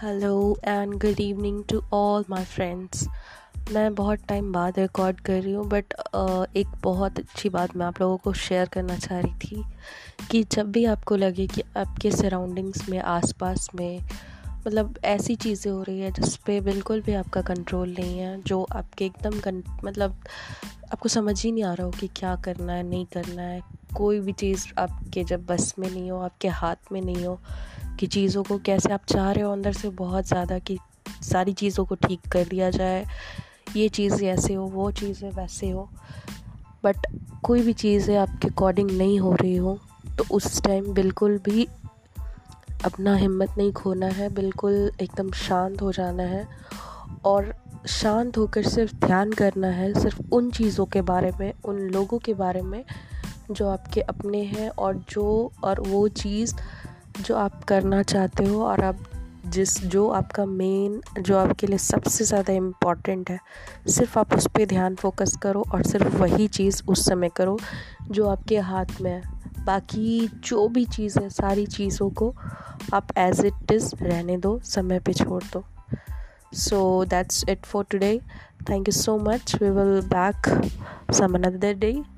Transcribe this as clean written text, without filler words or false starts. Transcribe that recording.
Hello and good evening to all my friends. मैं बहुत time बाद रिकॉर्ड कर रही हूँ, बट एक बहुत अच्छी बात मैं आप लोगों को शेयर करना चाह रही थी कि जब भी आपको लगे कि आपके सराउंडिंग्स में, आसपास में, मतलब ऐसी चीज़ें हो रही है जिस पे बिल्कुल भी आपका कंट्रोल नहीं है, जो आपके एकदम मतलब आपको समझ ही नहीं आ रहा हो कि क्या करना है, नहीं करना है, कोई भी चीज़ आपके जब बस में नहीं हो, आपके हाथ में नहीं हो कि चीज़ों को कैसे आप चाह रहे हो अंदर से बहुत ज़्यादा कि सारी चीज़ों को ठीक कर दिया जाए, ये चीज़ें ऐसे हो, वो चीज़ें वैसे हो, बट कोई भी चीज़ें आपके अकॉर्डिंग नहीं हो रही हो, तो उस टाइम बिल्कुल भी अपना हिम्मत नहीं खोना है, बिल्कुल एकदम शांत हो जाना है और शांत होकर सिर्फ ध्यान करना है, सिर्फ उन चीज़ों के बारे में, उन लोगों के बारे में जो आपके अपने हैं और वो चीज़ जो आप करना चाहते हो और आप जो आपका मेन, जो आपके लिए सबसे ज़्यादा इम्पॉर्टेंट है, सिर्फ आप उस पर ध्यान फोकस करो और सिर्फ वही चीज़ उस समय करो जो आपके हाथ में है। बाकी जो भी चीज़ है, सारी चीज़ों को आप एज इट इज़ रहने दो, समय पे छोड़ दो। So that's it for today. Thank you so much. We will back some another day.